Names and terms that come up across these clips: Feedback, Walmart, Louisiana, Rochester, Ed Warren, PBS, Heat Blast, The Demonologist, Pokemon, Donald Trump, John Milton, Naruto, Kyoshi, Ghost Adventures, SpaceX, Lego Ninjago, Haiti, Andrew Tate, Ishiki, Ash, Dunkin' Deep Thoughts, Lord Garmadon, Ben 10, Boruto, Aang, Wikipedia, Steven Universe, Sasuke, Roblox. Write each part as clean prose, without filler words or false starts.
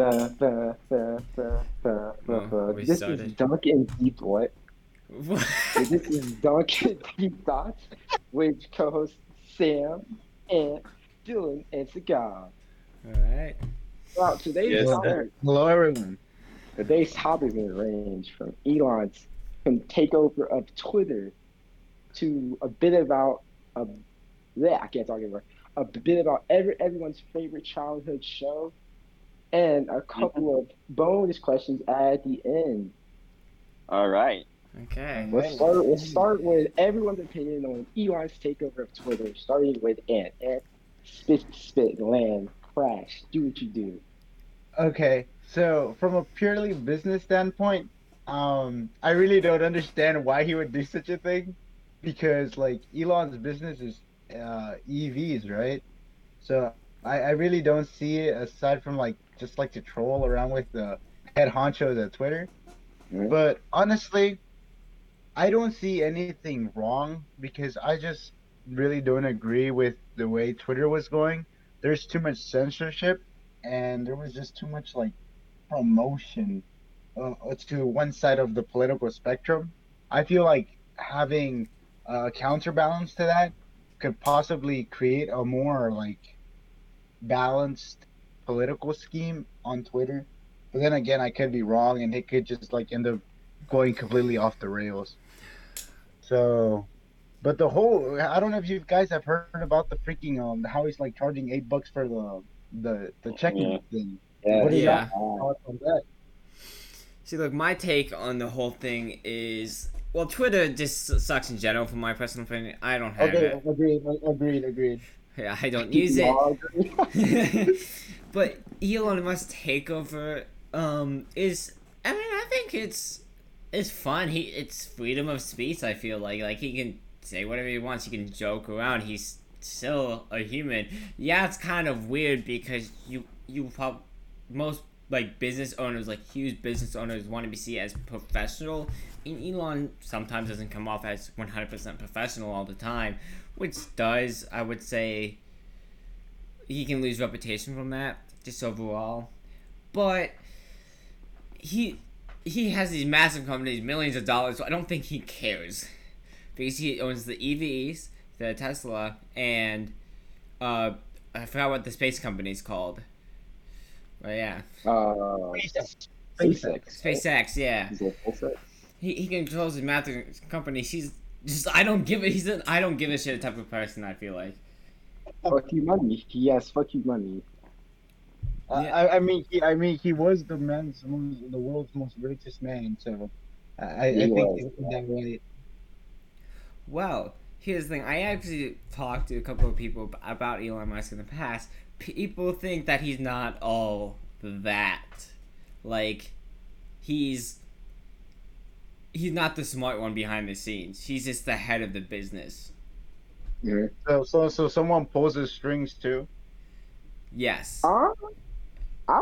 This is Dunkin' Deep what? This is Dunkin' Deep Thoughts with co-hosts Sam and Dylan and Cigar. Alright. Wow, hello everyone. Today's topic may range from Elon's takeover of Twitter to a bit about everyone's favorite childhood show, and a couple of bonus questions at the end. All right. Okay. We'll start with everyone's opinion on Elon's takeover of Twitter, starting with Ant. Ant, spit, land, crash, do what you do. Okay, so from a purely business standpoint, I really don't understand why he would do such a thing, because like Elon's business is EVs, right? So I really don't see it aside from like just like to troll around with the head honchos at Twitter. Mm-hmm. But honestly, I don't see anything wrong, because I just really don't agree with the way Twitter was going. There's too much censorship, and there was just too much like promotion to one side of the political spectrum. I feel like having a counterbalance to that could possibly create a more like balanced political scheme on Twitter. But then again, I could be wrong, and it could just like end up going completely off the rails. So, but the whole, I don't know if you guys have heard about the freaking how he's like charging $8 for the checking thing. Yeah. What is that? On that? See, look, my take on the whole thing is, well, Twitter just sucks in general, from my personal opinion. I don't have it. Agreed. Yeah, I don't use it. But Elon Musk's takeover I think it's fun. It's freedom of speech, I feel like. Like, he can say whatever he wants. He can joke around. He's still a human. Yeah, it's kind of weird because most like business owners, like huge business owners, want to be seen as professional. And Elon sometimes doesn't come off as 100% professional all the time, which does, I would say, he can lose reputation from that, just overall. But he has these massive companies, millions of dollars, so I don't think he cares. Because he owns the EVs, the Tesla, and I forgot what the space company is called. But yeah. SpaceX, yeah. He controls his massive company. She's just, I don't give a shit type of person, I feel like. Fuck you money. Yes, fuck you money. Yeah. He was the world's most richest man, so I think that way. Well, here's the thing. I actually talked to a couple of people about Elon Musk in the past. People think that he's not all that. Like, he's not the smart one behind the scenes. He's just the head of the business. Yeah. So someone pulls his strings too? Yes. I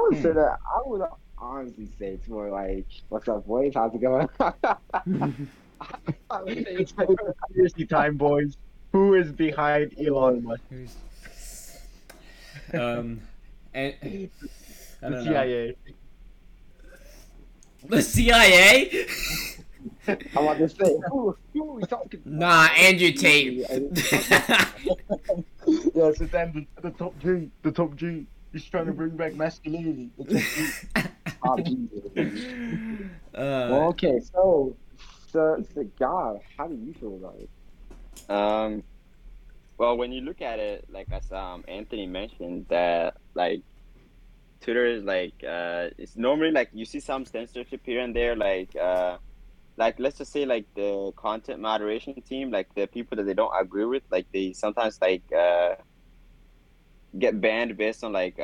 would say that, I would honestly say it's more like, what's up, boys? How's it going? I would say it's more seriously time, boys. Who is behind Elon Musk? I don't know. CIA. The CIA? I want to say, who are we talking about? Nah, Andrew Tate. Yes, it's Andrew, the top G. He's trying to bring back masculinity. Well, okay, so God, how do you feel about it? Well, when you look at it, like as Anthony mentioned, that like Twitter is like it's normally like you see some censorship here and there, like let's just say like the content moderation team, like the people that they don't agree with, like they sometimes like get banned based on as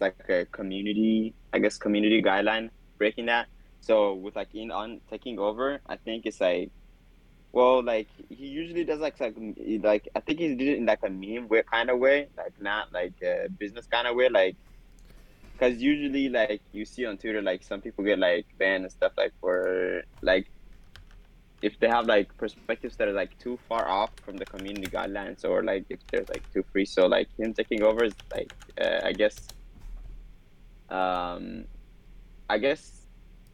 like a community, I guess community guideline breaking that. So with like Elon taking over, I think it's like. Well, like he usually does, like I think he did it in like a meme kind of way, like not like a business kind of way, like because usually like you see on Twitter like some people get like banned and stuff like for like if they have like perspectives that are like too far off from the community guidelines or like if they're like too free. So like him taking over is like I guess I guess,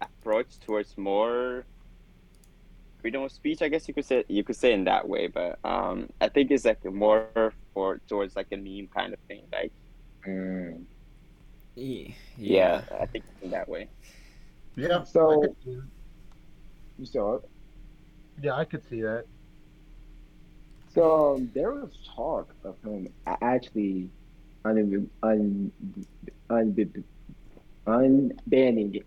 approach towards more freedom of speech. I guess you could say in that way, but I think it's like more for towards like a meme kind of thing, like. Yeah, I think in that way. Yeah. So you saw it. Yeah, I could see that. So there was talk of him actually unbanning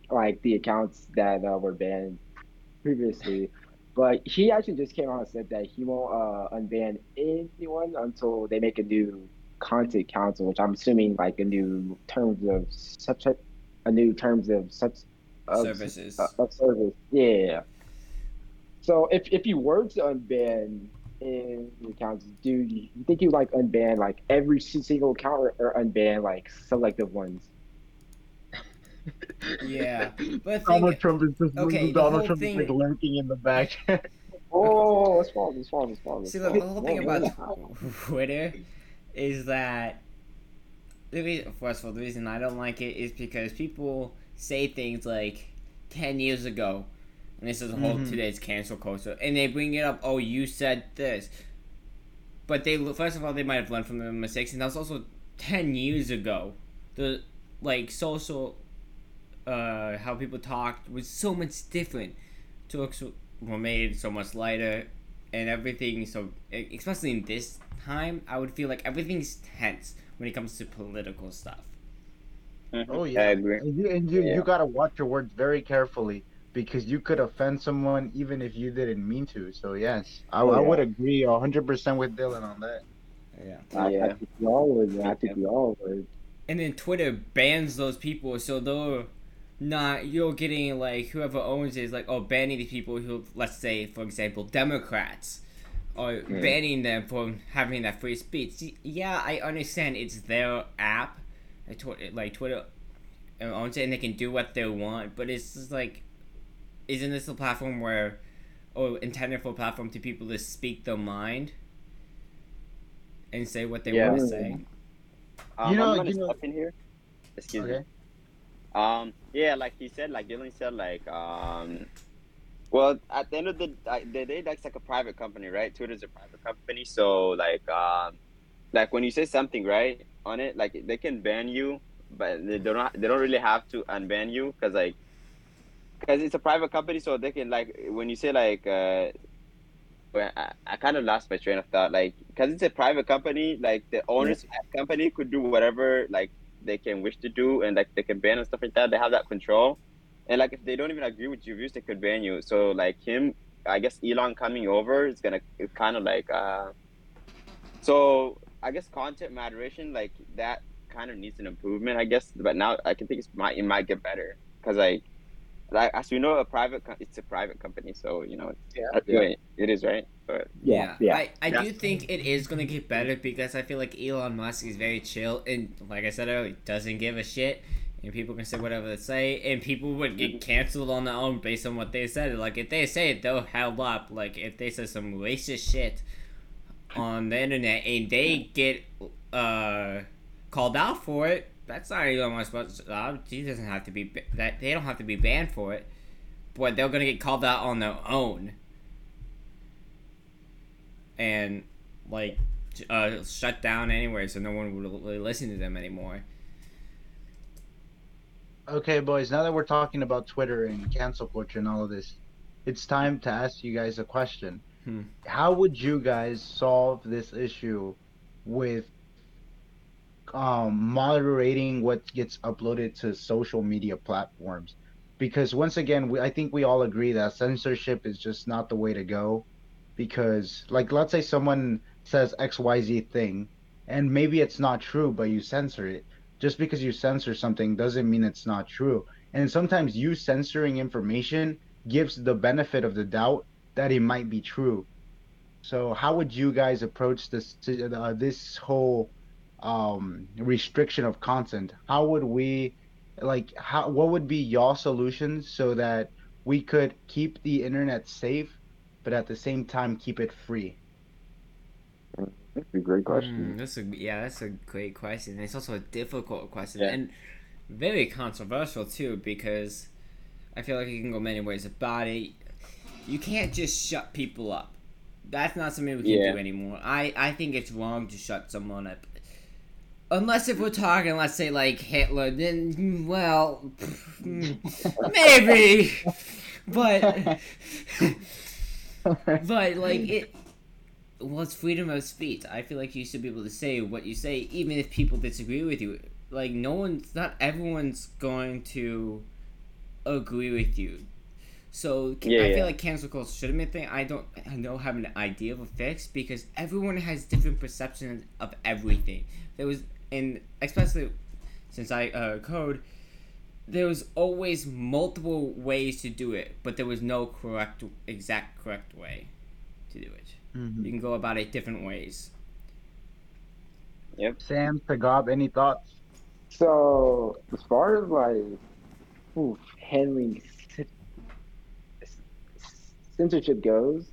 like the accounts that were banned previously, but he actually just came out and said that he won't unban anyone until they make a new content council, which I'm assuming like a new terms of services. Of service. Yeah. So if you were to unban any accounts, do you think you like unban like every single account or unban like selective ones? Yeah, but Donald Trump is lurking in the back. Oh, let's follow. See, look, the whole thing about Twitter is that the reason I don't like it is because people say things like 10 years ago, and this is the whole today's cancel culture, and they bring it up. Oh, you said this, but they first of all they might have learned from their mistakes, and that was also 10 years ago. The social. How people talked was so much different. Jokes were made so much lighter, and everything. So, especially in this time, I would feel like everything's tense when it comes to political stuff. Oh yeah, I agree. You gotta watch your words very carefully because you could offend someone even if you didn't mean to. So yes, I would agree 100% with Dylan on that. Yeah. I think we all would. And then Twitter bans those people, so they're not, you're getting like whoever owns it is like, oh, banning the people who, let's say for example Democrats, or banning them from having that free speech. Yeah, I understand it's their app, like Twitter owns it and they can do what they want, but it's just like, isn't this a platform where, or intended for a platform to people to speak their mind and say what they want to say? I'm gonna stop in here. Excuse me. Yeah, like he said, like Dylan said, like well, at the end of the day, that's like a private company, right? Twitter's a private company, so like when you say something right on it, like they can ban you, but they don't really have to unban you, because it's a private company, so they can like when you say like. Well, I kind of lost my train of thought, like because it's a private company, like the owners of that company could do whatever like they can wish to do, and like they can ban and stuff like that. They have that control, and like if they don't even agree with your views, they could ban you. So like him, I guess Elon coming over is gonna kind of like so I guess content moderation like that kind of needs an improvement, I guess. But now I can think it might get better because like as you know, it's a private company, so you know it is, right? But I do think it is gonna get better because I feel like Elon Musk is very chill and, like I said earlier, doesn't give a shit, and people can say whatever they say, and people would get canceled on their own based on what they said. Like if they say it, they'll held up. Like if they say some racist shit on the internet and they get called out for it. That's not Elon Musk's job. He doesn't have to be that. They don't have to be banned for it, but they're gonna get called out on their own, and like shut down anyway, so no one would really listen to them anymore. Okay, boys. Now that we're talking about Twitter and cancel culture and all of this, it's time to ask you guys a question. How would you guys solve this issue with? Moderating what gets uploaded to social media platforms, because once again I think we all agree that censorship is just not the way to go, because like let's say someone says XYZ thing and maybe it's not true, but you censor it. Just because you censor something doesn't mean it's not true, and sometimes you censoring information gives the benefit of the doubt that it might be true. So how would you guys approach this whole restriction of content? How would we what would be your solutions so that we could keep the internet safe but at the same time keep it free? That's a great question. It's also a difficult question. And very controversial too, because I feel like you can go many ways about it. You can't just shut people up. That's not something we can do anymore. I think it's wrong to shut someone up. Unless if we're talking, let's say, like Hitler, then, well, maybe. But, like, it was freedom of speech. I feel like you should be able to say what you say, even if people disagree with you. Like, not everyone's going to agree with you. So, I feel like cancel culture should have been a thing. I don't have an idea of a fix, because everyone has different perceptions of everything. And especially since I code, there was always multiple ways to do it, but there was no exact way to do it. Mm-hmm. You can go about it different ways. Yep. Sam, Tagab, any thoughts? So, as far as, like, handling censorship goes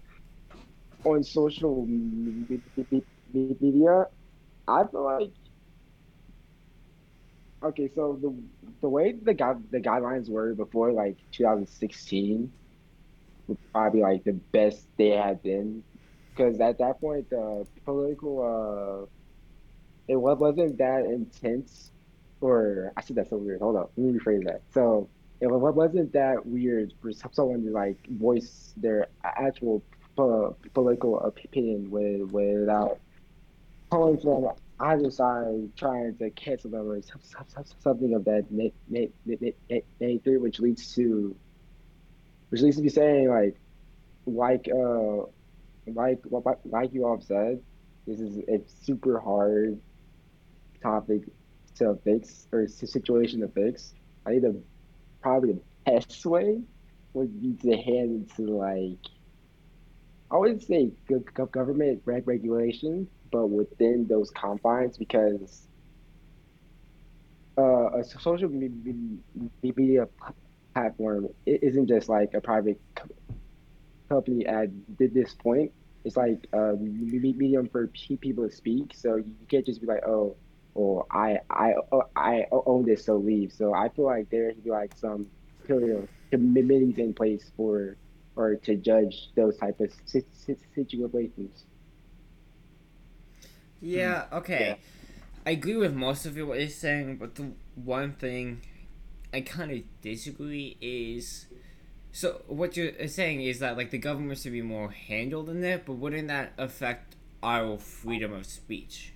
on social media, I feel like, okay, so the way the guidelines were before, like, 2016 would probably be, like, the best they had been, because at that point the political it wasn't that intense, or I said that so weird, hold up, let me rephrase that. So it wasn't that weird for someone to, like, voice their actual political opinion without calling from either side trying to cancel them or something of that nature, which leads to me saying, like you all said, this is a super hard topic to fix, or situation to fix. I need to. Probably the best way would be to hand it to, like, I wouldn't say government regulations, but within those confines, because a social media platform isn't just like a private company at this point. It's like a medium for people to speak, so you can't just be like, I own this, so leave. So I feel like there should be, like, some clear committees in place for, or to judge those type of situations. Yeah, okay. Yeah. I agree with most of what you're saying, but the one thing I kind of disagree is, so what you're saying is that, like, the government should be more handled in there, but wouldn't that affect our freedom of speech?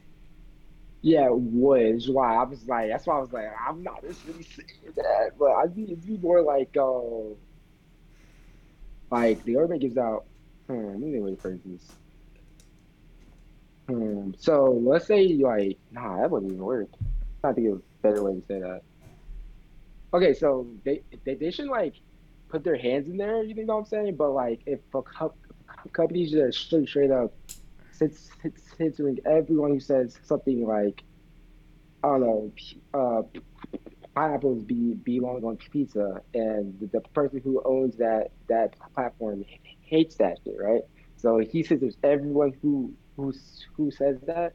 Yeah, it was. Why? That's why I was like, I'm not just really saying that, but I think it'd be more like the government gives out. Let me rephrase this. So let's say, like, nah, that wouldn't even work. I think it was a better way to say that. Okay, so they should, like, put their hands in there. You know what I'm saying? But, like, if companies just straight up. It's censoring everyone who says something like, I don't know, pineapples belong on pizza, and the person who owns that platform hates that shit, right? So he censors everyone who says that.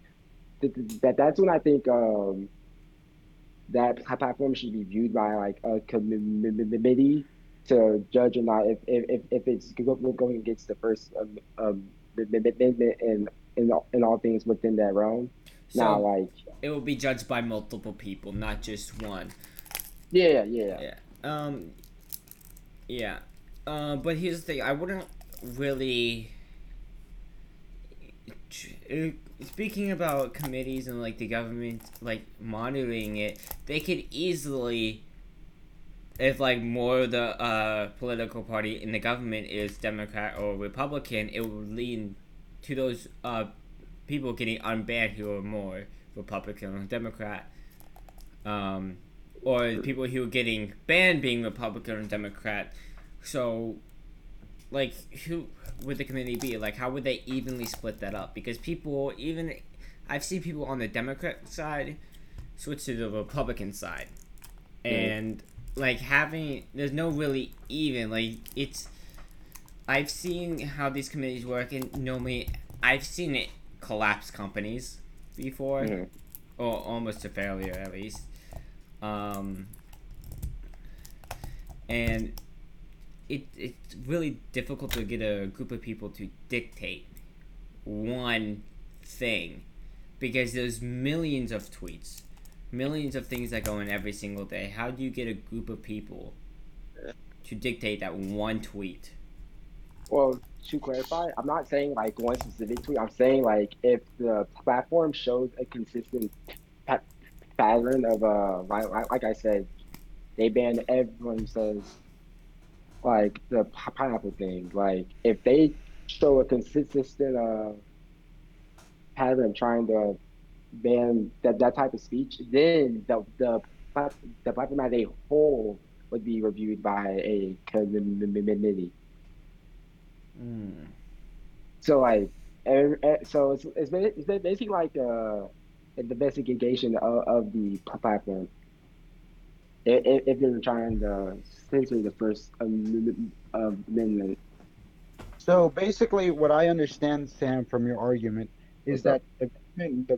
That's when I think that platform should be viewed by, like, a committee to judge or not if it's going against the first in all things within that realm. So now, like, it will be judged by multiple people, not just one. But here's the thing, I wouldn't really, speaking about committees and, like, the government, like, monitoring it, they could easily, if, like, more of the political party in the government is Democrat or Republican, it will lead to those people getting unbanned who are more Republican or Democrat, or people who are getting banned being Republican or Democrat. So, like, who would the committee be? Like, how would they evenly split that up? Because people, even I've seen people on the Democrat side switch to the Republican side, and like, there's no really even, like, it's, I've seen how these committees work, and normally, I've seen it collapse companies before, or almost to failure, at least, and it's really difficult to get a group of people to dictate one thing, because there's millions of tweets, millions of things that go in every single day. How do you get a group of people to dictate that one tweet? Well, to clarify, I'm not saying like one specific tweet. I'm saying like if the platform shows a consistent pattern of like I said, they ban everyone who says like the pineapple thing. Like if they show a consistent pattern trying to ban that type of speech, then the platform as a whole would be reviewed by a committee. Mm. So like, so it's basically like an investigation of the platform. If they're trying to censor the First Amendment. So basically, what I understand, Sam, from your argument is that the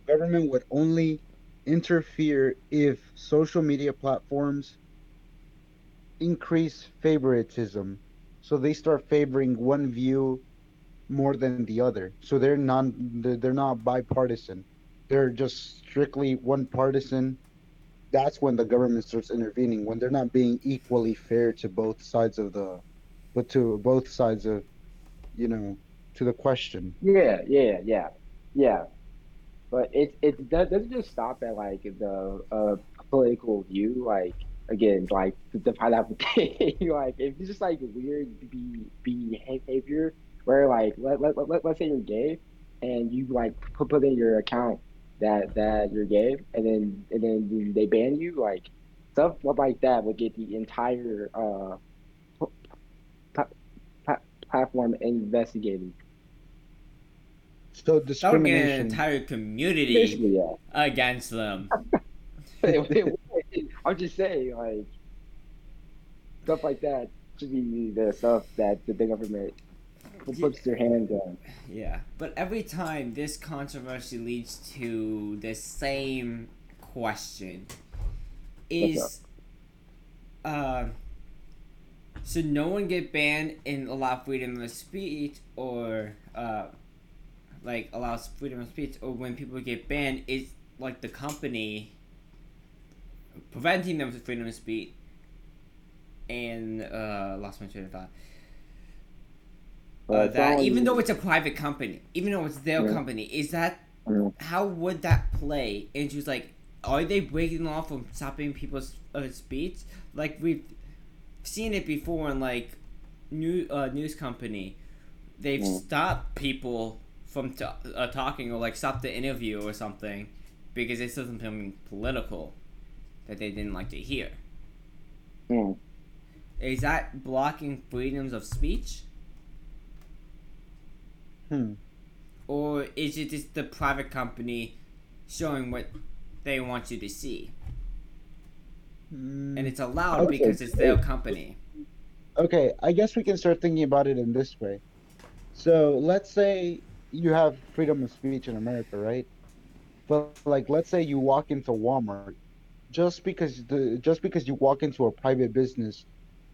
government would only interfere if social media platforms increase favoritism. So they start favoring one view more than the other. So they're not bipartisan. They're just strictly one partisan. That's when the government starts intervening, when they're not being equally fair to both sides of, you know, to the question. Yeah. But it doesn't just stop at like the political view. Like again, like the pineapple thing. Like it's just like weird behavior where like let's say you're gay and you like put in your account that you're gay, and then they ban you. Like stuff like that would get the entire platform investigated. So discrimination. That would get an entire community against them. I'm just saying, like stuff like that should be the stuff that the government puts their hands on. Yeah, but every time this controversy leads to the same question: is should no one get banned and allow freedom of speech, or like allow freedom of speech, or when people get banned, is like the company preventing them from freedom of speech? And lost my train of thought. That even though it's a private company, even though it's their company, is that how would that play? And she was like, are they breaking the law from stopping people's speech? Like we've seen it before in like news company, they've stopped people from talking, or like stopped the interview or something because it says something political that they didn't like to hear. Yeah. Is that blocking freedoms of speech? Or is it just the private company showing what they want you to see? And it's allowed because it's their company. Okay, I guess we can start thinking about it in this way. So let's say you have freedom of speech in America, right? But like, let's say you walk into Walmart. Just because you walk into a private business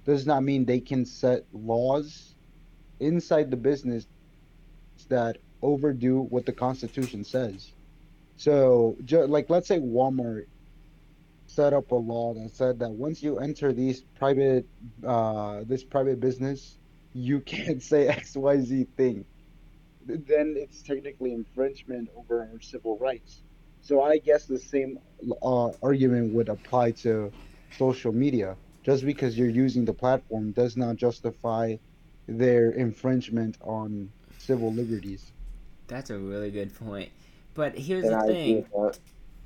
does not mean they can set laws inside the business that overdo what the Constitution says. So, like, let's say Walmart set up a law that said that once you enter this private business, you can't say XYZ thing. Then it's technically infringement over our civil rights. So I guess the same argument would apply to social media. Just because you're using the platform does not justify their infringement on civil liberties. That's a really good point. But here's the thing.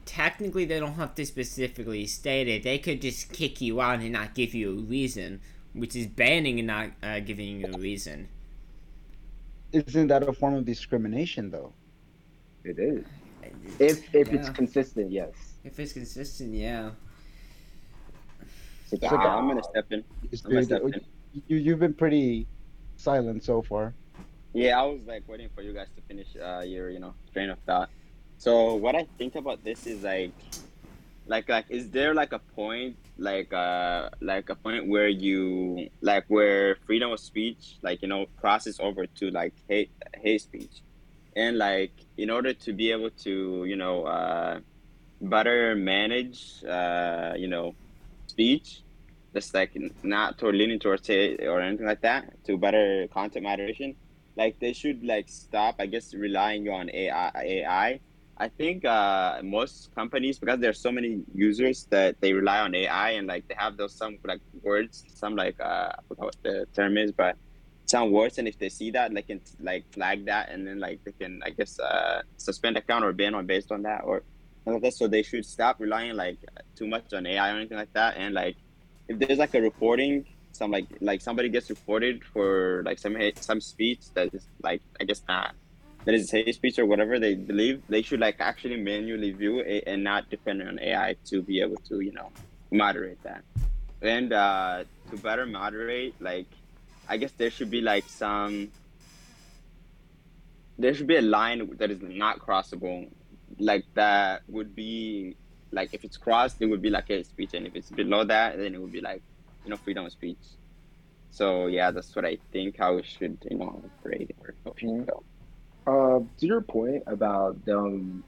Technically, they don't have to specifically state it. They could just kick you out and not give you a reason, which is banning and not giving you a reason. Isn't that a form of discrimination, though? It is. If it's consistent, yes. If it's consistent, yeah. It's like, I'm gonna step in. You've been pretty silent so far. Yeah, I was like waiting for you guys to finish your train of thought. So what I think about this is like Like, is there like a point, like a point where you, like, where freedom of speech, like, you know, crosses over to like hate speech, and like in order to be able to, you know, better manage, you know, speech, just like not leaning towards hate or anything like that, to better content moderation, like they should like stop, I guess, relying on AI. I think most companies, because there's so many users that they rely on AI, and like they have those some like words, some like I forgot what the term is, but some words, and if they see that, they can like flag that, and then like they can, I guess, suspend account or ban on based on that or like that. So they should stop relying like too much on AI or anything like that. And like if there's like a reporting, some like somebody gets reported for like some speech that is like, I guess, not. That is hate speech or whatever they believe, they should like actually manually view it and not depend on AI to be able to, you know, moderate that. And to better moderate, like, I guess there should be like there should be a line that is not crossable, like that would be like, if it's crossed, it would be like hate speech, and if it's below that, then it would be like, you know, freedom of speech. So yeah, that's what I think how it should, you know, operate or how it should go. To your point about them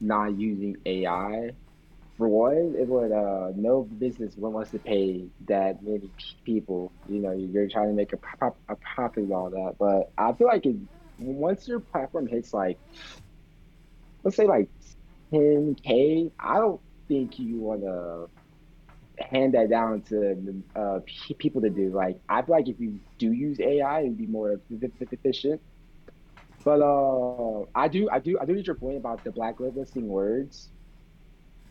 not using AI, for one, it would no business wants to pay that many people. You know, you're trying to make a profit and all that, but I feel like once your platform hits like, let's say like 10K, I don't think you want to hand that down to people to do. Like, I feel like if you do use AI, it'd be more efficient. But I do get your point about the blacklisting words.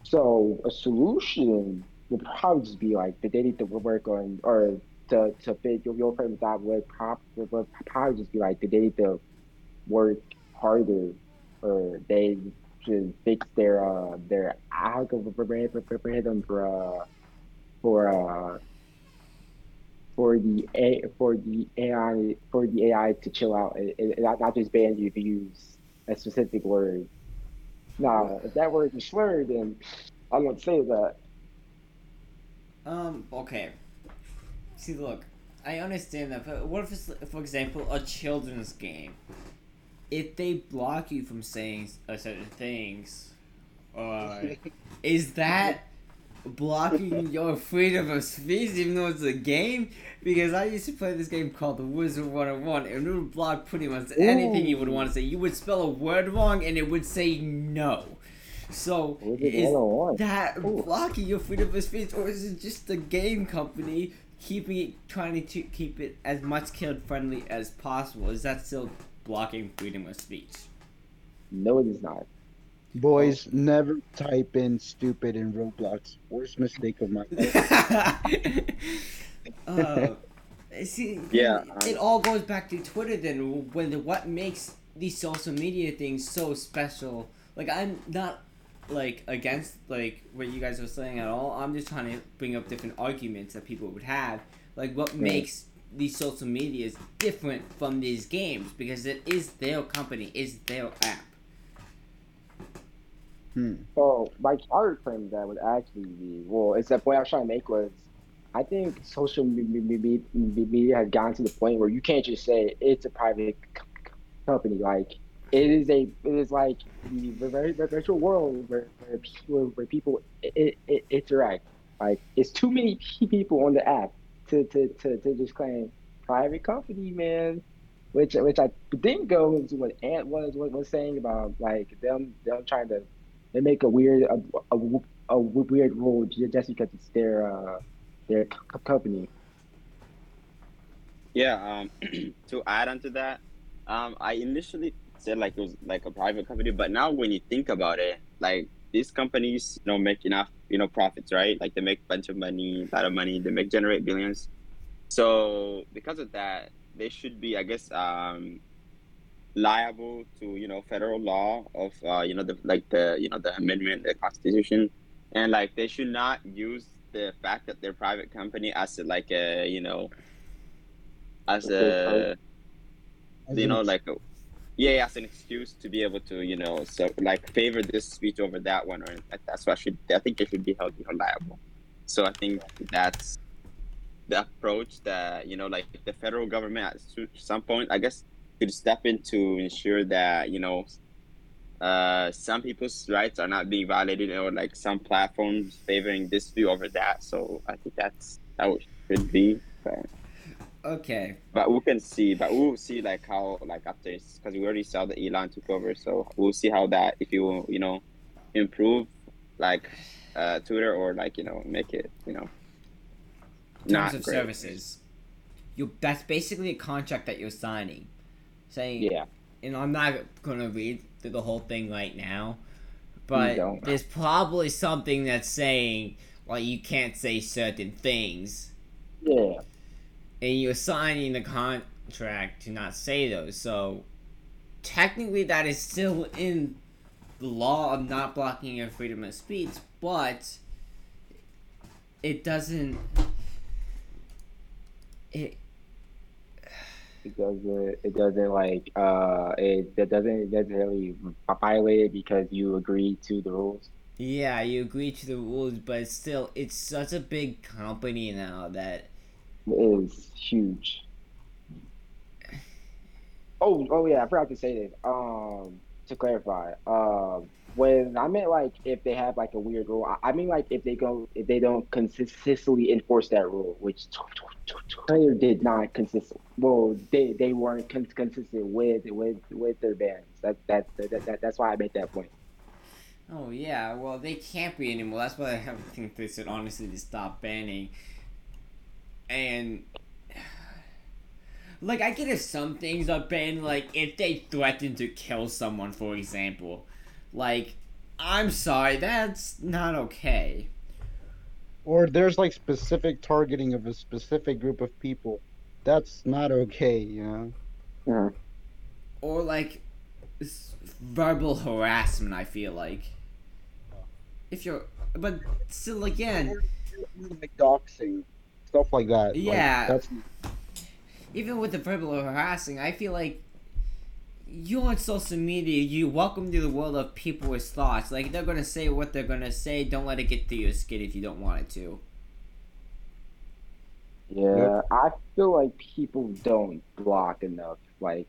So a solution would probably just be like that they need to work on, or to fit your frame with that word prop would probably just be like that they need to work harder, or they should fix their algorithm for the AI to chill out and not just ban you if you use a specific word. Now, if that word is slurred, then I won't say that. Okay. See, look, I understand that, but what if it's, for example, a children's game? If they block you from saying certain things, is that blocking your freedom of speech, even though it's a game? Because I used to play this game called The Wizard 101, and it would block pretty much anything you would want to say. You would spell a word wrong and it would say no. So is that blocking your freedom of speech, or is it just the game company trying to keep it as much kid friendly as possible? Is that still blocking freedom of speech? No, it is not. Boys, never type in stupid in Roblox. Worst mistake of my life. See, yeah, it all goes back to Twitter then, when what makes these social media things so special. Like, I'm not, like, against, like, what you guys are saying at all. I'm just trying to bring up different arguments that people would have. Like, what makes these social medias different from these games? Because it is their company, it's their app. So, like, our claim that would actually be, it's the point I was trying to make was, I think social media has gotten to the point where you can't just say it's a private company. Like, it is like the virtual world where people interact. Like, it's too many people on the app to just claim private company, man. Which I didn't go into what Ant was saying about, like, them trying to, they make a weird rule just because it's their company. Yeah. To add on to that, I initially said like it was like a private company, but now when you think about it, like these companies don't make enough, you know, profits, right? Like they make a bunch of money, a lot of money. They generate billions. So because of that, they should be, I guess, liable to, you know, federal law of, you know, the amendment, the Constitution. And like, they should not use the fact that they're a private company as like a, you know, as a, you know, like, yeah, as an excuse to be able to, you know, so like favor this speech over that one, or that's why I think it should be held liable. So I think that's the approach that, you know, like the federal government at some point, I guess, could step in to ensure that, you know, some people's rights are not being violated, or like some platforms favoring this view over that. So I think that's how it should be. Okay. But we can see, like how, like after, because we already saw that Elon took over, so we'll see how that, if you will, you know, improve like Twitter, or like, you know, make it, you know, not terms of great services. That's basically a contract that you're signing, saying, yeah. And I'm not gonna read through the whole thing right now, but there's probably something that's saying, like, you can't say certain things. Yeah. And you're signing the contract to not say those, so technically that is still in the law of not blocking your freedom of speech, but it doesn't... It doesn't really violate it because you agree to the rules. Yeah, you agree to the rules, but it's still, it's such a big company now that it is huge. Oh yeah, I forgot to say this. To clarify, when I meant like if they have like a weird rule, I mean like if they don't consistently enforce that rule, which Twitter did not consistently. Well, they weren't consistent with their bans. That's why I made that point. Oh yeah, well they can't be anymore. That's why I think they should honestly just stop banning. And like I get if some things are banned, like if they threaten to kill someone, for example. Like, I'm sorry, that's not okay. Or there's like specific targeting of a specific group of people. That's not okay, you know? Yeah. Or like verbal harassment, I feel like. If you're, but still again, like doxing, stuff like that. Yeah. Like, that's... Even with the verbal harassing, I feel like you're on social media, you welcome to the world of people with thoughts. Like, they're gonna say what they're gonna say. Don't let it get through your skin if you don't want it to. Yeah, I feel like people don't block enough. Like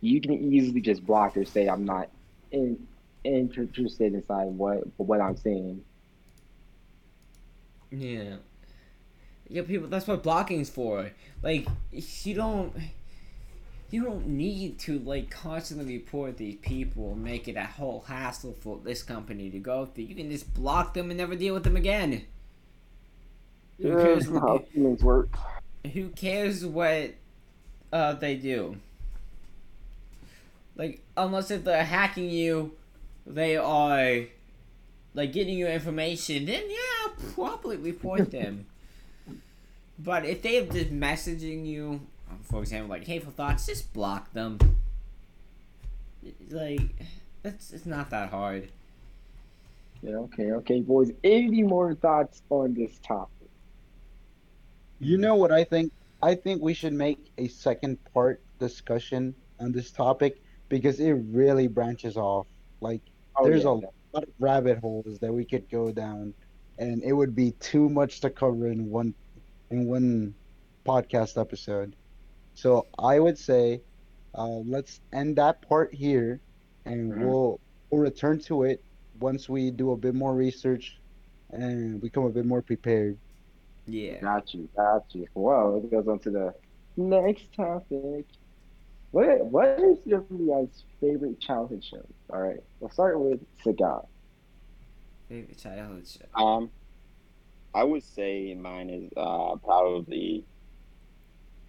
you can easily just block or say, I'm not interested inside what I'm saying. Yeah. Yeah, people, that's what blocking's for. Like, you don't need to, like, constantly report these people and make it a whole hassle for this company to go through. You can just block them and never deal with them again. Yeah, who cares how humans work. Who cares what they do? Like, unless if they're hacking you, they are, like, getting your information, then yeah, I'll probably report them. But if they have just messaging you, for example, like hateful thoughts, just block them. Like, it's not that hard. Yeah, okay, boys. Any more thoughts on this topic? You know what I think? I think we should make a second part discussion on this topic because it really branches off. Like, there's a lot of rabbit holes that we could go down, and it would be too much to cover in one podcast episode. So I would say let's end that part here, and we'll return to it once we do a bit more research and become a bit more prepared. Yeah. Got you. Well, it goes on to the next topic. What is your guys' favorite childhood show? All right, we'll start with Saga. Favorite childhood show. I would say mine is probably.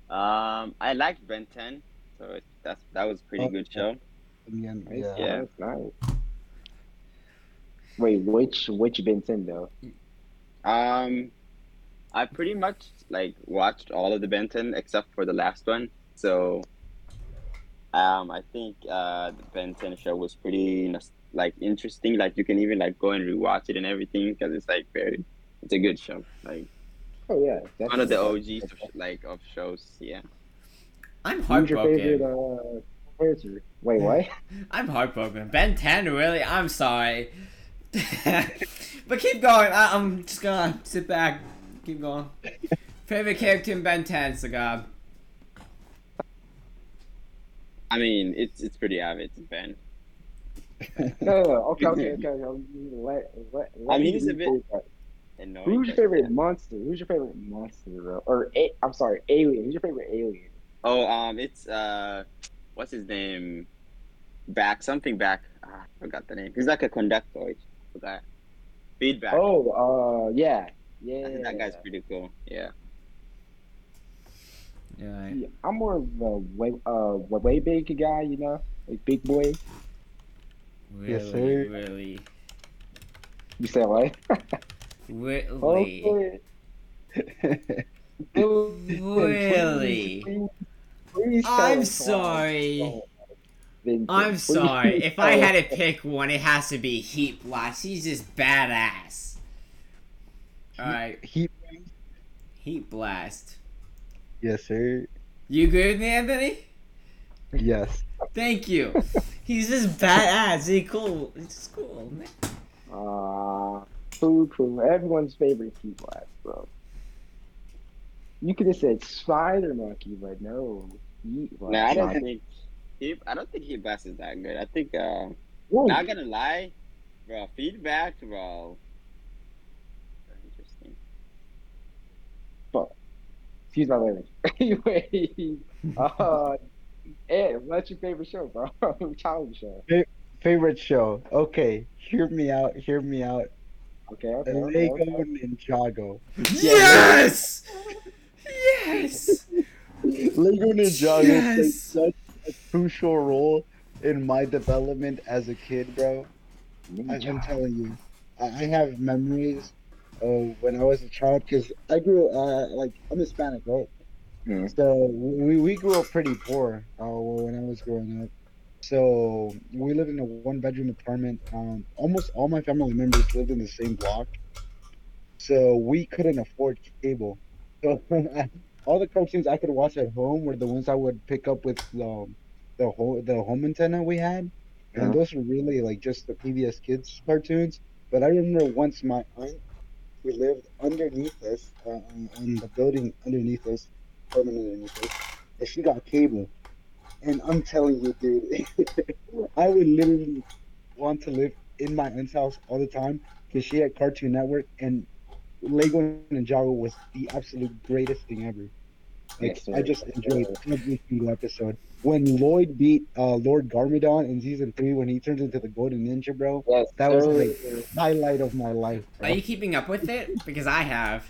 I liked Ben 10, so that was a pretty good show. Yeah. That's nice. Wait, which Ben 10 though? I pretty much like watched all of the Ben 10 except for the last one. So, I think the Ben 10 show was pretty like interesting. Like you can even like go and rewatch it and everything because it's like it's a good show. Like. Oh yeah, definitely. One of the OGs, like of shows, yeah. I'm heartbroken. Who's your favorite Wait, what? I'm heartbroken. Ben 10, really? I'm sorry. But keep going. I'm just gonna sit back. Keep going. Favorite character in Ben 10, Sagab? I mean, it's pretty obvious, Ben. Okay. Let me he's a bit annoying. Who's your favorite monster? Who's your favorite monster, bro? Or, I'm sorry, alien. Who's your favorite alien? Oh, it's, what's his name? Back. I forgot the name. He's like a conductor. I forgot. Feedback. Oh, yeah. I think that guy's pretty cool. Yeah. Right. See, I'm more of a way big guy, you know, like big boy. Really, yes, sir. Really. You say what? Really. Really. I'm sorry. If I had to pick one, it has to be Heat Blast. He's just badass. Alright. Heat Blast. Yes, sir. You agree with me, Anthony? Yes. Thank you. He's just badass. He's cool. It's cool, man. Cool. Everyone's favorite Heat Blast, bro. You could have said Spider Monkey, but no. Heat Blast. I don't think Heat Blast is that good. I think, not gonna lie, bro, Feedback, bro. Interesting. But, excuse my language. Anyway, Ed, what's your favorite show, bro? Childhood show. Favorite show. Okay, hear me out. Okay. Lego Ninjago. Yes! Lego Ninjago played such a crucial role in my development as a kid, bro. I'm telling you, I have memories of when I was a child because I grew I'm Hispanic, right? Yeah. So we grew up pretty poor when I was growing up. So we lived in a one-bedroom apartment. Almost all my family members lived in the same block. So we couldn't afford cable. So all the cartoons I could watch at home were the ones I would pick up with the home antenna we had. Yeah. And those were really just the PBS Kids cartoons. But I remember once my aunt, who lived underneath us, in the building underneath us, apartment underneath us, and she got cable. And I'm telling you, dude, I would literally want to live in my aunt's house all the time because she had Cartoon Network, and Lego Ninjago was the absolute greatest thing ever. I just enjoyed every single episode. When Lloyd beat Lord Garmadon in season 3, when he turns into the Golden Ninja, bro, that was the highlight of my life, bro. Are you keeping up with it? Because I have.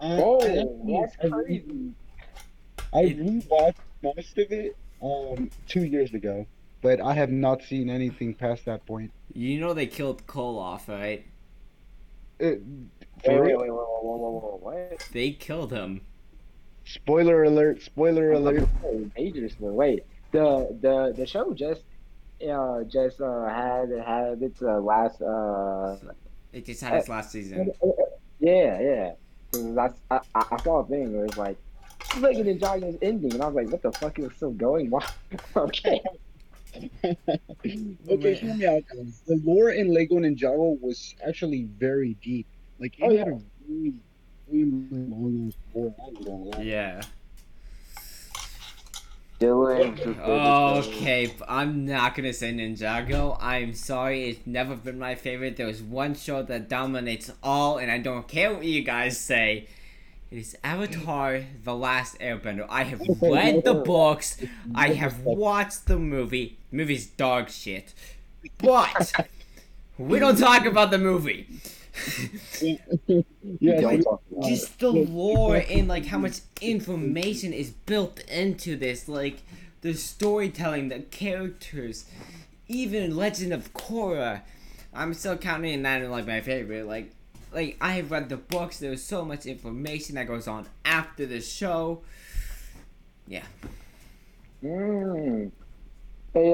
That's crazy. I rewatched most of it 2 years ago, but I have not seen anything past that point. You know they killed Cole off, right? Wait, what? They killed him. Spoiler alert. Wait, the show just had its last... It just had its last season. Yeah. I saw a thing where it's like an Ninjago's ending, and I was like, what the fuck, is still going? Why? Okay, hear me out, guys. The lore in Lego Ninjago was actually very deep. It had a really, really long lore. Yeah. Okay, I'm not gonna say Ninjago. I'm sorry, it's never been my favorite. There was one show that dominates all, and I don't care what you guys say. It is Avatar The Last Airbender. I have read the books. I have watched the movie. The movie's dog shit. But we don't talk about the movie. Just the lore and how much information is built into this. The storytelling, the characters, even Legend of Korra. I'm still counting that as my favorite. I have read the books. There's so much information that goes on after the show. Yeah. Hey,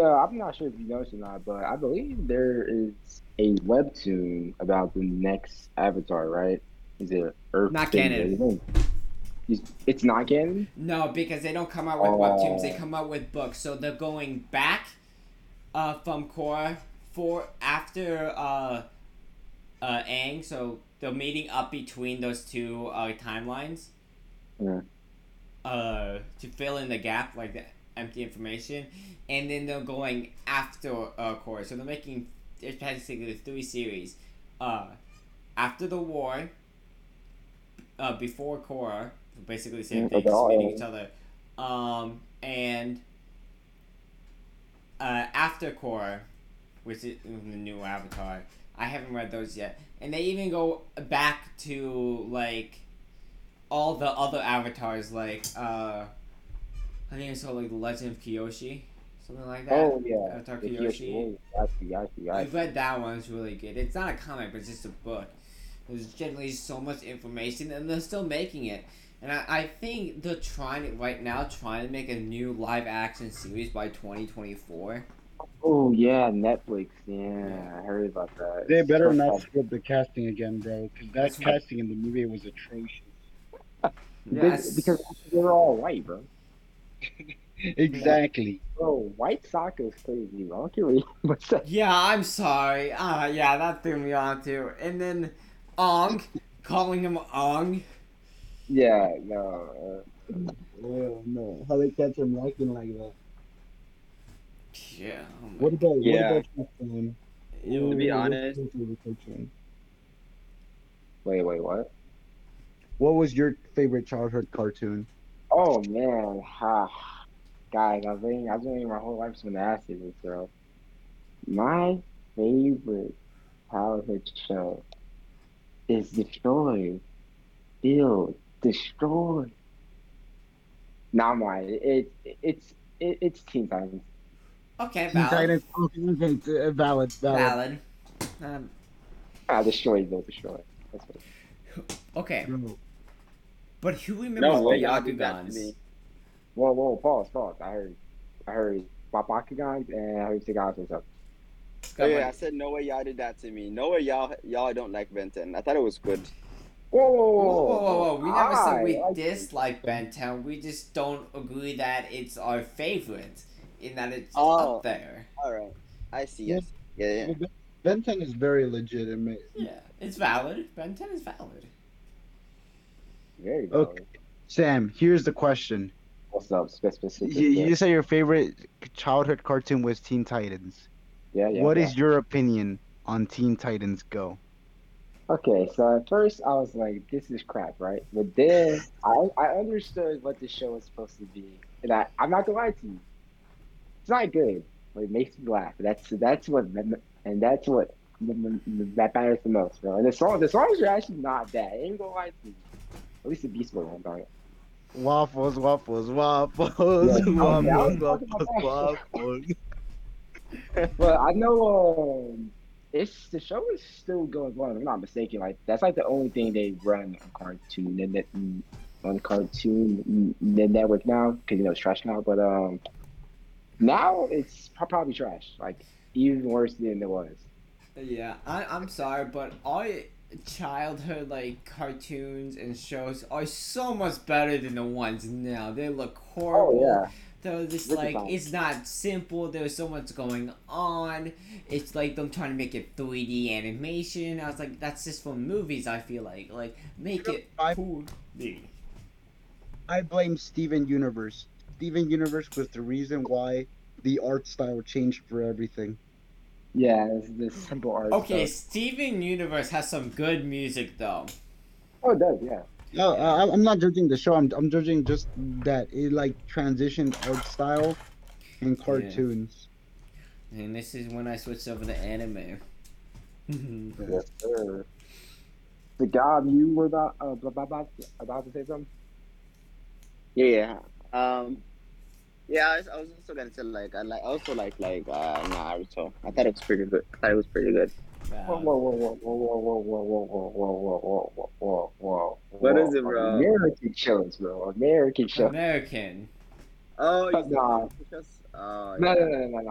I'm not sure if you noticed or not, but I believe there is a webtoon about the next Avatar, right? Is it Earth? Not canon. It's not canon? No, because they don't come out with webtoons. They come out with books. So they're going back from Korra after Aang. So they're meeting up between those two timelines to fill in the gap, like the empty information. And then they're going after Korra. So they're making... It's basically three series. After the War... before Korra, basically the same thing, just meeting each other, and after Korra, which is the new Avatar. I haven't read those yet, and they even go back to like all the other avatars, like I think it's called like the Legend of Kyoshi, something like that. Oh yeah, Avatar Kyoshi. I read that one; it's really good. It's not a comic, but it's just a book. There's generally so much information, and they're still making it. And I think they're trying to make a new live-action series by 2024. Oh, yeah, Netflix. Yeah, I heard about that. They better not skip the casting again, bro, because that casting in the movie was atrocious. Yes. Because they're all white, bro. Exactly. Bro, white soccer is crazy, bro. Yeah, I'm sorry. Yeah, that threw me on, too. And then... Ong, calling him Ong. Yeah, no. Oh, no. How they catch him acting like that? Yeah. What about to be honest. Wait, what? What was your favorite childhood cartoon? Oh man, guys, I've been my whole life been asking this, bro. My favorite childhood show. Is destroyed. Build. Destroyed. Nah, I'm lying. It's Teen Titans. Okay, valid. Teen Titans. Okay, valid. Destroyed. That's what. Okay. But who remembers the Bakugans? Whoa, pause. I heard my Bakugans and I heard Cigars and stuff. Yeah, I said no way y'all did that to me. No way y'all don't like Ben 10. I thought it was good. Whoa. We never said we dislike Ben 10. We just don't agree that it's our favorite, in that it's up there. All right, I see. Yes. Yeah. Well, Ben 10 is very legitimate. Yeah, it's valid. Ben 10 is valid. Very valid. Okay, Sam. Here's the question. What's up? You said your favorite childhood cartoon was Teen Titans. Yeah. What is your opinion on Teen Titans Go? Okay, so at first I was like, this is crap, right? But then I understood what the show was supposed to be. And I'm not going to lie to you. It's not good, but it makes me laugh. That's what that matters the most, bro. And the songs are actually not bad. I ain't going to lie to you. At least the Beast Boy one, darn it. Waffles, yeah, waffles. But I know it's the show is still going on. If I'm not mistaken. Like that's like the only thing they run on Cartoon Network now, because you know it's trash now. But now it's probably trash, like even worse than it was. Yeah, I'm sorry, but all childhood like cartoons and shows are so much better than the ones now. They look horrible. Oh, yeah. So it's like, it's not simple, there's so much going on, it's like them trying to make it 3D animation, I was like, that's just for movies, I feel like, make it 4D. I blame Steven Universe. Steven Universe was the reason why the art style changed for everything. Yeah, it's the simple art style. Okay, Steven Universe has some good music, though. Oh, it does, yeah. No, I'm not judging the show. I'm judging just that it like transitioned art style and cartoons. Yeah. And this is when I switched over to anime. Yes, sir. The God, you were about to say something. Yeah. I was also gonna say I also like Naruto. I thought it was pretty good. Whoa. What is it, bro? American shows. American. Oh, no. No. I'm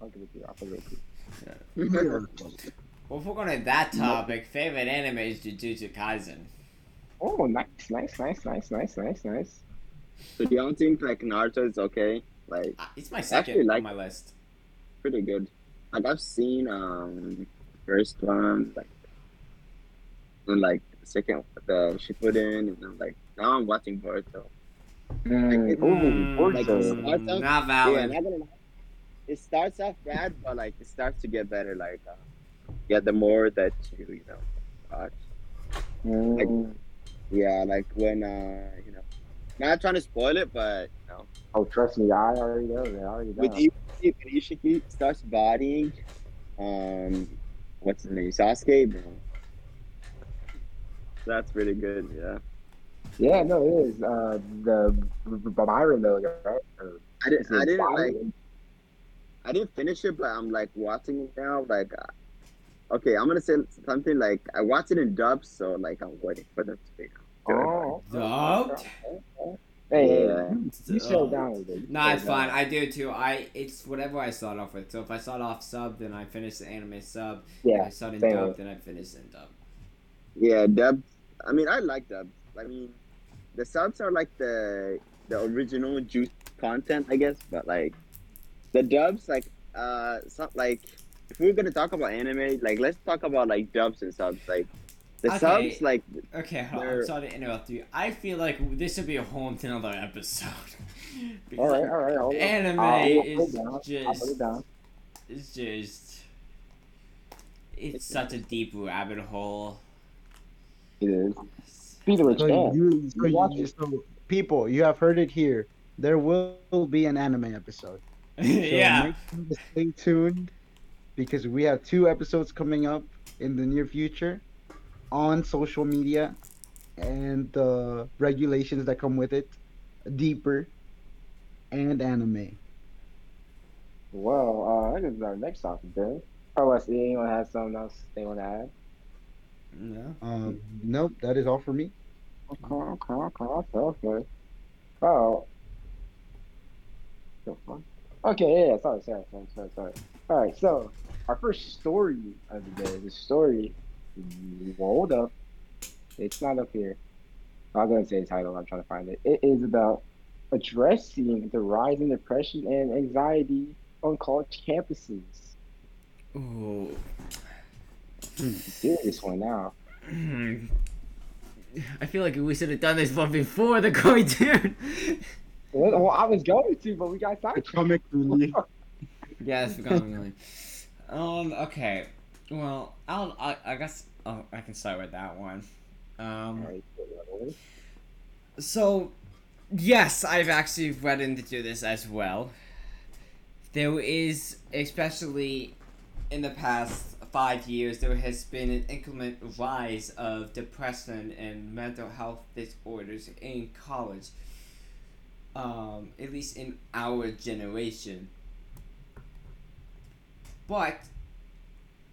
fucking with you. Well, if we're going to that topic, favorite anime is Jujutsu Kaisen. Oh, nice. So you don't think like Naruto is okay? Like it's my second on my list. Pretty good. Like I've seen first one, like and like second the Shippuden, and then like now I'm watching Boruto. Boruto. Not valid. Yeah, it starts off bad, but like it starts to get better. Like the more that you watch. Like when you know. Not trying to spoil it, but you know. Oh, trust me, I already know. I already know. With Ishiki starts bodying, what's his name, Sasuke, bro. That's really good, yeah. Yeah, no, it is. The Byron though, right? I didn't finish it, but I'm like watching it now. Like, okay, I'm gonna say something like I watched it in dub, so like I'm waiting for them to figure out. Oh, dubbed? Hey, you slow down with it. Nah, it's fine. I do too. It's whatever I start off with. So if I start off sub, then I finish the anime sub. Yeah. If I start in dub, then I finish in dub. Yeah, dub. I mean, I like dub. I mean, the subs are like the original juice content, I guess. But like the dubs, like if we're gonna talk about anime, like let's talk about like dubs and subs, like. Subs, like... Okay, hold on. I'm sorry to interrupt you. I feel like this should be a whole another episode. All right. Anime is just... It's such a deep rabbit hole. It is. People, you have heard it here. There will be an anime episode. So yeah. Stay tuned, because we have 2 episodes coming up in the near future. On social media and the regulations that come with it, deeper and anime. Well, that is our next topic then. Unless anyone has something else they want to add. No. Nope, that is all for me. Okay. Oh. Okay, yeah, sorry. All right, so our first story of the day is a story. Hold up. It's not up here. I'm going to say the title. I'm trying to find it. It is about addressing the rise in depression and anxiety on college campuses. Ooh. Serious one now. I feel like we should have done this one before the quarantine. Well, I was going to, but we got sidetracked. Yeah, it's becoming really. Okay. Well, I guess I can start with that one. So, yes, I've actually read into this as well. There is, especially in the past 5 years, there has been an inclement rise of depression and mental health disorders in college. At least in our generation. But...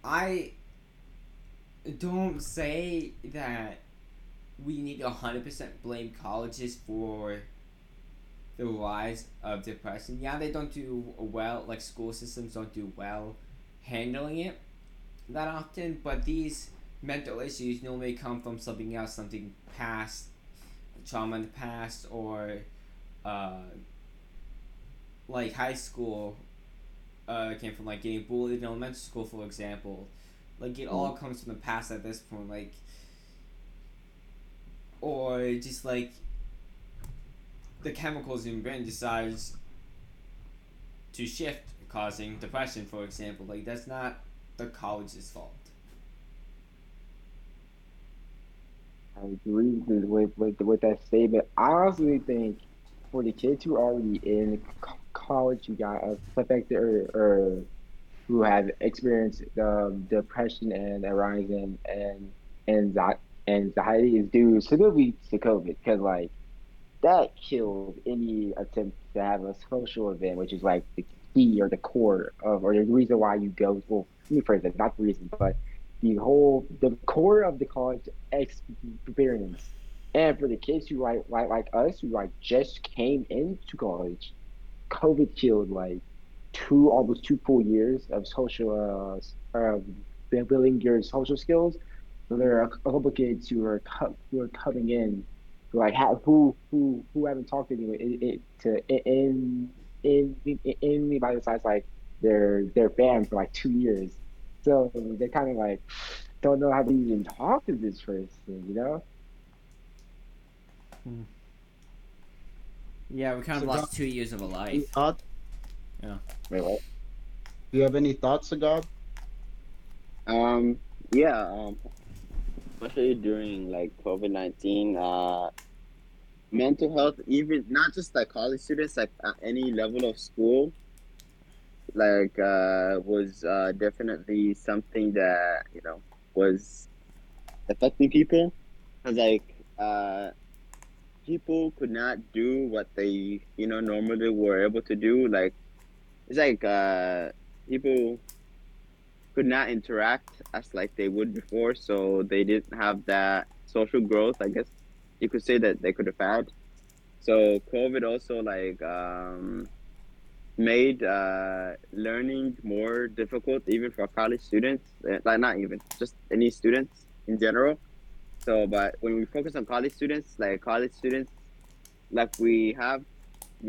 I don't say that we need to 100% blame colleges for the rise of depression. Yeah, they don't do well, like school systems don't do well handling it that often, but these mental issues normally come from something else, something past, trauma in the past, or like high school. Came from like getting bullied in elementary school, for example. Like it all comes from the past at this point, like, or just like the chemicals in your brain decides to shift, causing depression, for example. Like that's not the college's fault. I agree with that statement. I honestly think for the kids who are already in college, you got affected or who have experienced depression and arising and anxiety is due simply to COVID, because like that killed any attempt to have a social event, which is like the key or the core of, or the reason why you go. Well, let me phrase that, not the reason, but the core of the college experience. And for the kids who like us, who like just came into college, COVID killed like almost 2 full years of building your social skills, So there are a couple of kids who are coming in, who haven't talked to anyone anybody besides like their fans for like 2 years. So they kind of like don't know how to even talk to this person, you know? Hmm. Yeah, we kind of lost 2 years of a life. Yeah. Wait, what? Do you have any thoughts, Sagab? Especially during like COVID-19, mental health, even not just like college students, like at any level of school, like was definitely something that, you know, was affecting people, because like people could not do what they, you know, normally were able to do. Like it's like people could not interact as like they would before, so they didn't have that social growth, I guess you could say, that they could have had. So COVID also like made learning more difficult, even for college students, like not even, just any students in general. So, but when we focus on college students, like we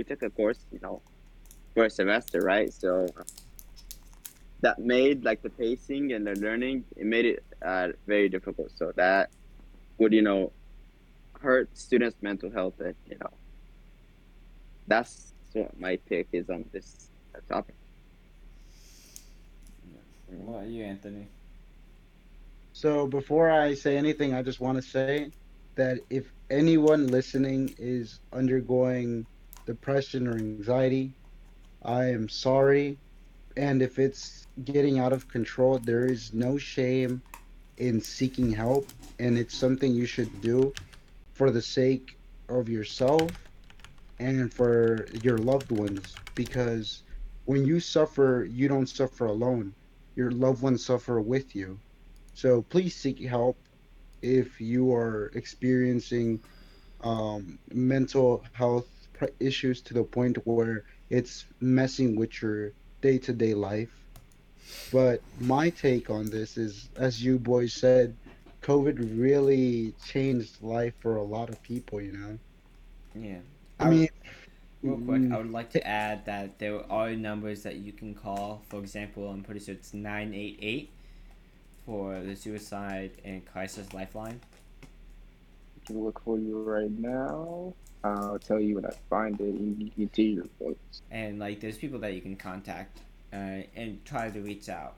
took a course, you know, for a semester, right? So that made like the pacing and the learning, it made it very difficult. So that would, you know, hurt students' mental health, and, you know, that's what my take is on this topic. What are you, Anthony? So before I say anything, I just want to say that if anyone listening is undergoing depression or anxiety, I am sorry. And if it's getting out of control, there is no shame in seeking help, and it's something you should do for the sake of yourself and for your loved ones, because when you suffer, you don't suffer alone. Your loved ones suffer with you. So please seek help if you are experiencing mental health issues to the point where it's messing with your day-to-day life. But my take on this is, as you boys said, COVID really changed life for a lot of people, you know? Yeah. I would like to add that there are numbers that you can call. For example, I'm pretty sure it's 988 for the Suicide and Crisis Lifeline. I can look for you right now. I'll tell you when I find it. You can see your voice. And like, there's people that you can contact and try to reach out.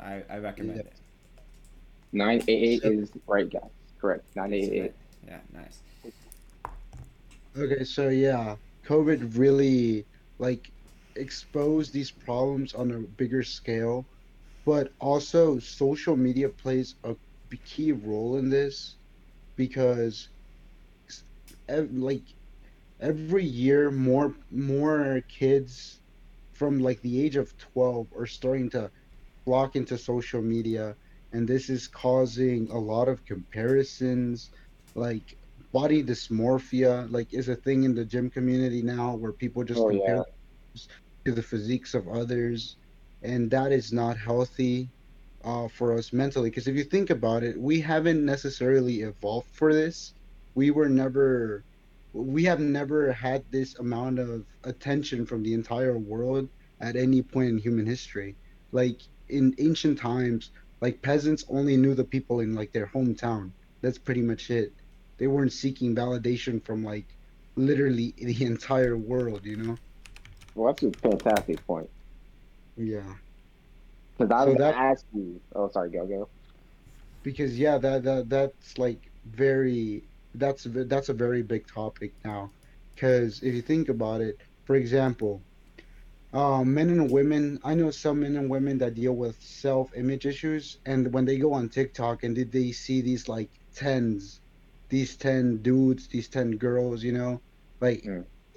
I recommend it. 988 is right, guys. Correct. 988. Yeah, nice. Okay, so yeah, COVID really like exposed these problems on a bigger scale, but also social media plays a key role in this, because like every year more kids from like the age of 12 are starting to flock into social media, and this is causing a lot of comparisons. Like body dysmorphia like is a thing in the gym community now, where people just compare to the physiques of others, and that is not healthy for us mentally, because if you think about it, we haven't necessarily evolved for this. We have never had this amount of attention from the entire world at any point in human history. Like in ancient times, like peasants only knew the people in like their hometown. That's pretty much it. They weren't seeking validation from like literally the entire world, you know? Well, that's a fantastic point. Yeah. Because I was going to ask you. Oh, sorry, go. Because yeah, that's like very. That's a very big topic now, because if you think about it, for example, men and women, I know some men and women that deal with self-image issues, and when they go on TikTok and they see these like 10s, these 10 dudes, these 10 girls, you know, like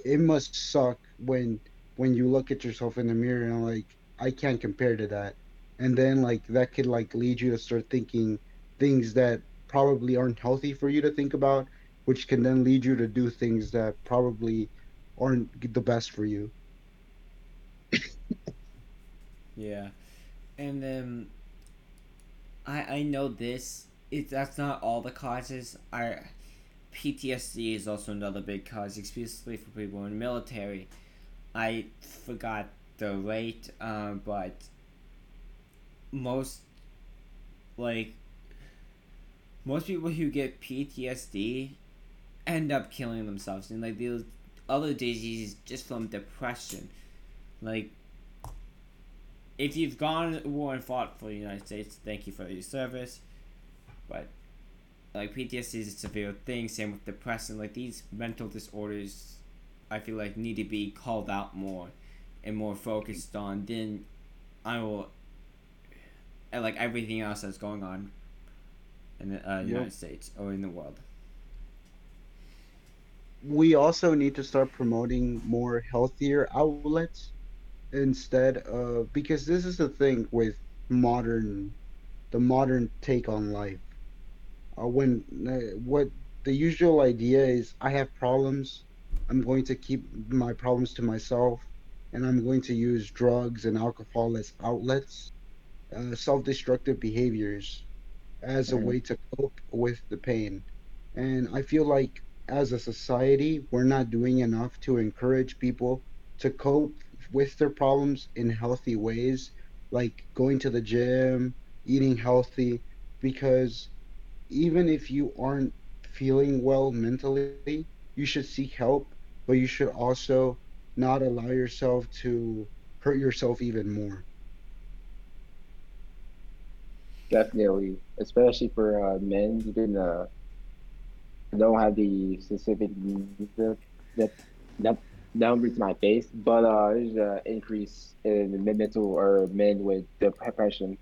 it must suck when you look at yourself in the mirror and like, I can't compare to that. And then like that could like lead you to start thinking things that probably aren't healthy for you to think about, which can then lead you to do things that probably aren't the best for you. Yeah. And then I know this that's not all the causes. PTSD is also another big cause, especially for people in the military. I forgot the rate, but most people who get PTSD end up killing themselves, and like these other diseases just from depression. Like, if you've gone to war and fought for the United States, thank you for your service. But like PTSD is a severe thing, same with depression. Like these mental disorders, I feel like need to be called out more and more focused on than everything else that's going on in the United States or in the world. We also need to start promoting more healthier outlets instead of, because this is the thing with the modern take on life. What the usual idea is, I have problems, I'm going to keep my problems to myself, and I'm going to use drugs and alcohol as outlets, self-destructive behaviors as a way to cope with the pain. And I feel like as a society, we're not doing enough to encourage people to cope with their problems in healthy ways, like going to the gym, eating healthy, because even if you aren't feeling well mentally, you should seek help, but you should also not allow yourself to hurt yourself even more. Definitely, especially for men who don't have the specific that numbers to my face, but there's an increase in men with depression.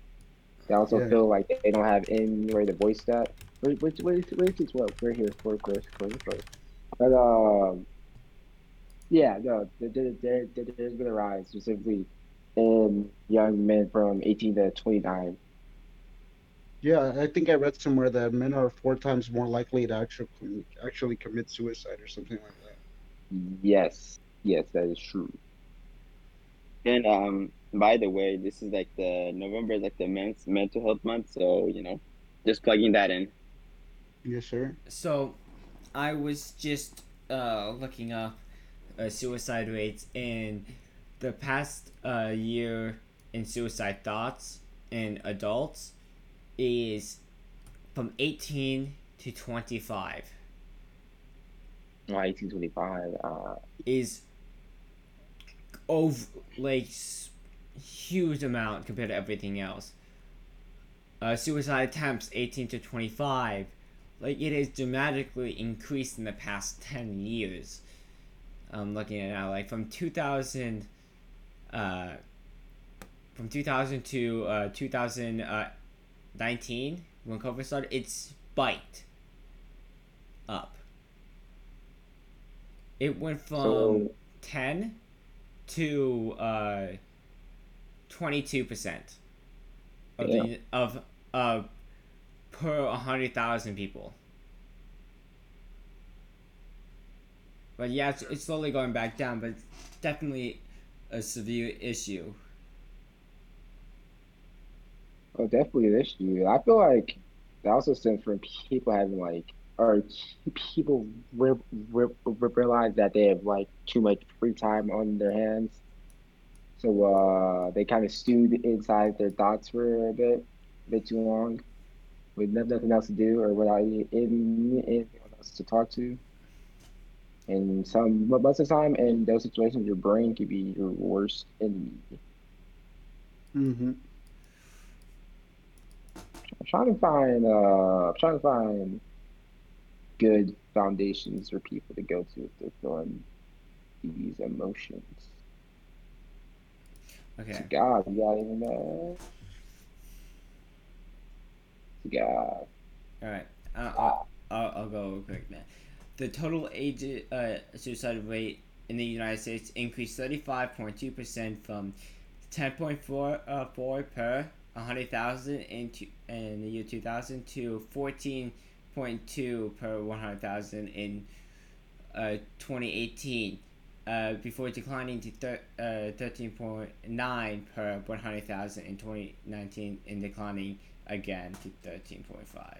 They also feel like they don't have anywhere to voice that. Which is what we're here for, of course. But there's been a rise specifically in young men from 18 to 29. Yeah, I think I read somewhere that men are 4 times more likely to actually commit suicide or something like that. Yes, that is true. And by the way, this is like November is like the men's mental health month, so just plugging that in. Yes, sir. So, I was just looking up suicide rates in the past year in suicide thoughts in adults. Is from 18 to 25. 18 to 25. Is over huge amount compared to everything else. Suicide attempts 18 to 25, it has dramatically increased in the past 10 years. I'm looking at it now, from 2000. From 2000 to 2019, when COVID started, it spiked up. It went from 10 to 22% of per 100,000 people. But yeah, it's slowly going back down, but it's definitely a severe issue. Oh, definitely an issue. I feel like that also stems from people having realize that they have too much free time on their hands, so they kind of stewed inside their thoughts for a bit too long, with nothing else to do or without anyone else to talk to. And most of the time, in those situations, your brain could be your worst enemy. Mm-hmm. I'm trying to find good foundations for people to go to if they're feeling these emotions. Okay. God, you got even know. God. All right. I'll go real quick now. The total suicide rate in the United States increased 35.2% from 10.44 per 100,000 in the year 2000 to 14.2 per 100,000 in 2018, before declining to 13.9 per 100,000 in 2019 and declining again to 13.5.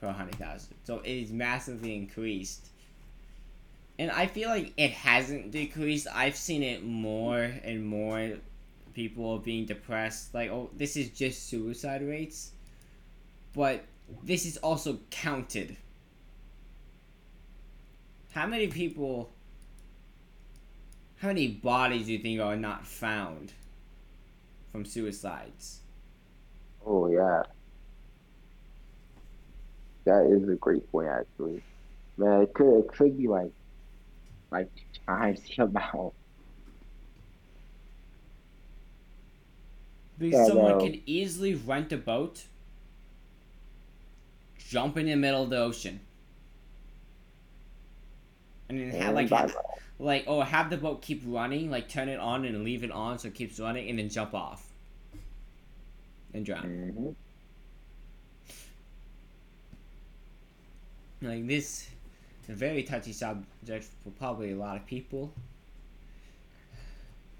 per 100,000. So it is massively increased. And I feel like it hasn't decreased. I've seen it more and more. People are being depressed. Like, oh, this is just suicide rates. But this is also counted. How many people... How many bodies do you think are not found from suicides? Oh, yeah. That is a great point, actually. Man, it could be like times the amount. Because someone can easily rent a boat, jump in the middle of the ocean, and then have the boat keep running, like turn it on and leave it on so it keeps running, and then jump off and drown. Mm-hmm. Like, this is a very touchy subject for probably a lot of people.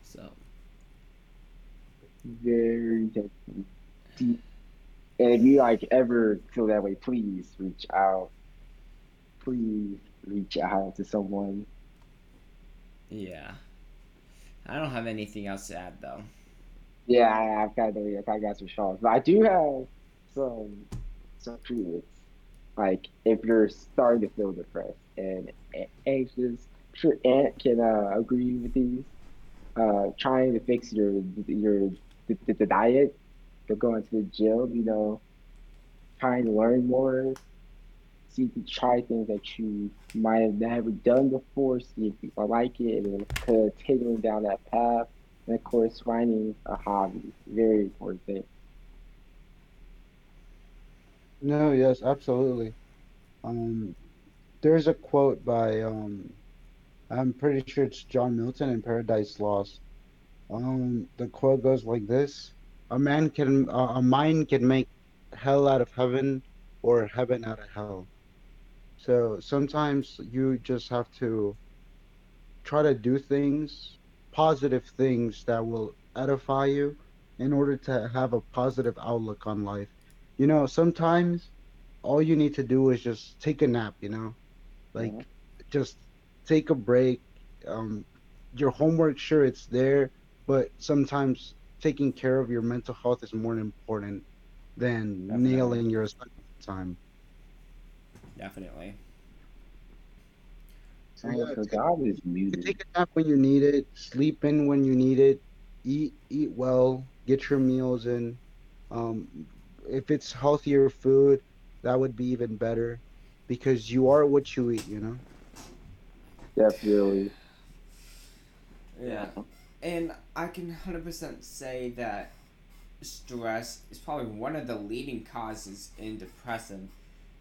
So. Very touchy. And if you ever feel that way, please reach out. Please reach out to someone. Yeah. I don't have anything else to add, though. Yeah, I've got some shots. But I do have some treatments. Like, if you're starting to feel depressed and anxious, sure, Ant can agree with these. Trying to fix your diet, but going to the gym, you know, trying to learn more, see if you try things that you might have never done before, see if you like it, and then continuing down that path, and of course finding a hobby, very important thing. No, yes, absolutely. There's a quote by, I'm pretty sure it's John Milton in Paradise Lost. The quote goes like this: a mind can make hell out of heaven or heaven out of hell. So sometimes you just have to try to do things, positive things that will edify you in order to have a positive outlook on life. You know, sometimes all you need to do is just take a nap, you know, like just take a break. Your homework, sure, it's there, but sometimes taking care of your mental health is more important than nailing your assignment time. Definitely. So take a nap when you need it, sleep in when you need it, eat well, get your meals in. If it's healthier food, that would be even better, because you are what you eat, you know? Definitely. Yeah. And I can 100% say that stress is probably one of the leading causes in depression.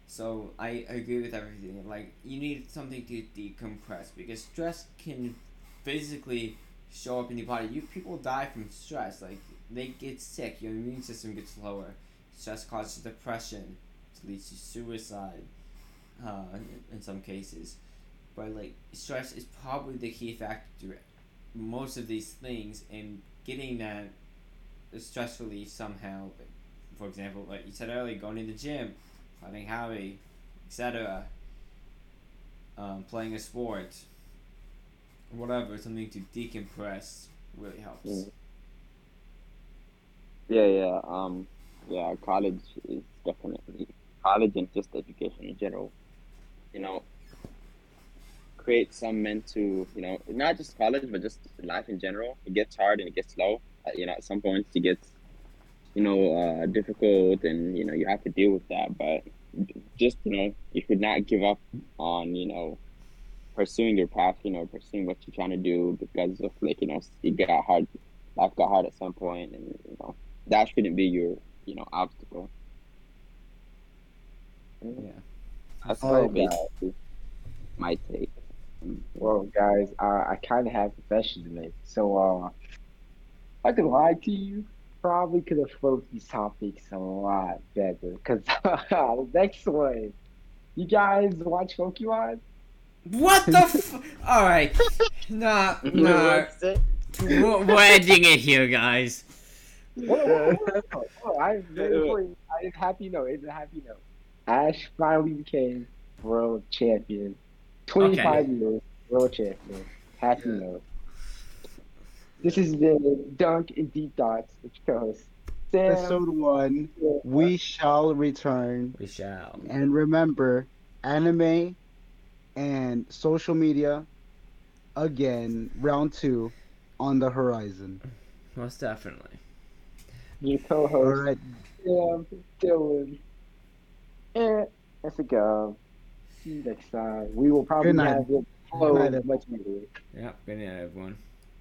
So I agree with everything. Like, you need something to decompress, because stress can physically show up in your body. People die from stress. Like, they get sick. Your immune system gets lower. Stress causes depression, which leads to suicide, in some cases. But, like, stress is probably the key factor to most of these things, and getting that stress relief somehow. For example, like you said earlier, going to the gym, finding hobby, etc., playing a sport, whatever, something to decompress really helps. Yeah. Yeah, college is definitely... College and just education in general, you know, create some mental, you know, not just college, but just life in general. It gets hard and it gets slow. You know, at some points it gets, you know, difficult, and, you know, you have to deal with that. But just, you know, you could not give up on, you know, pursuing your path, you know, pursuing what you're trying to do, because of, like, you know, life got hard at some point, and, you know, that shouldn't be your... you know, obstacle. Yeah. That's my take. Well, guys, I kind of have a confession to make. So, I could lie to you. Probably could have floated these topics a lot better. Because the next one, you guys watch Pokemon? What the Alright. Nah. We're ending it here, guys. Whoa. I'm happy. No, it's a happy note. Ash finally became world champion. 25 years, world champion. Happy note. This has been Dunkin' Deep Thoughts, which goes Sam. Episode 1, we shall return. We shall. And remember, anime and social media, again, round 2 on the horizon. Most definitely. Your co-host, right. Sam, Dylan, and that's a go. See you next time. We will probably have it. Hello. Good night, everyone.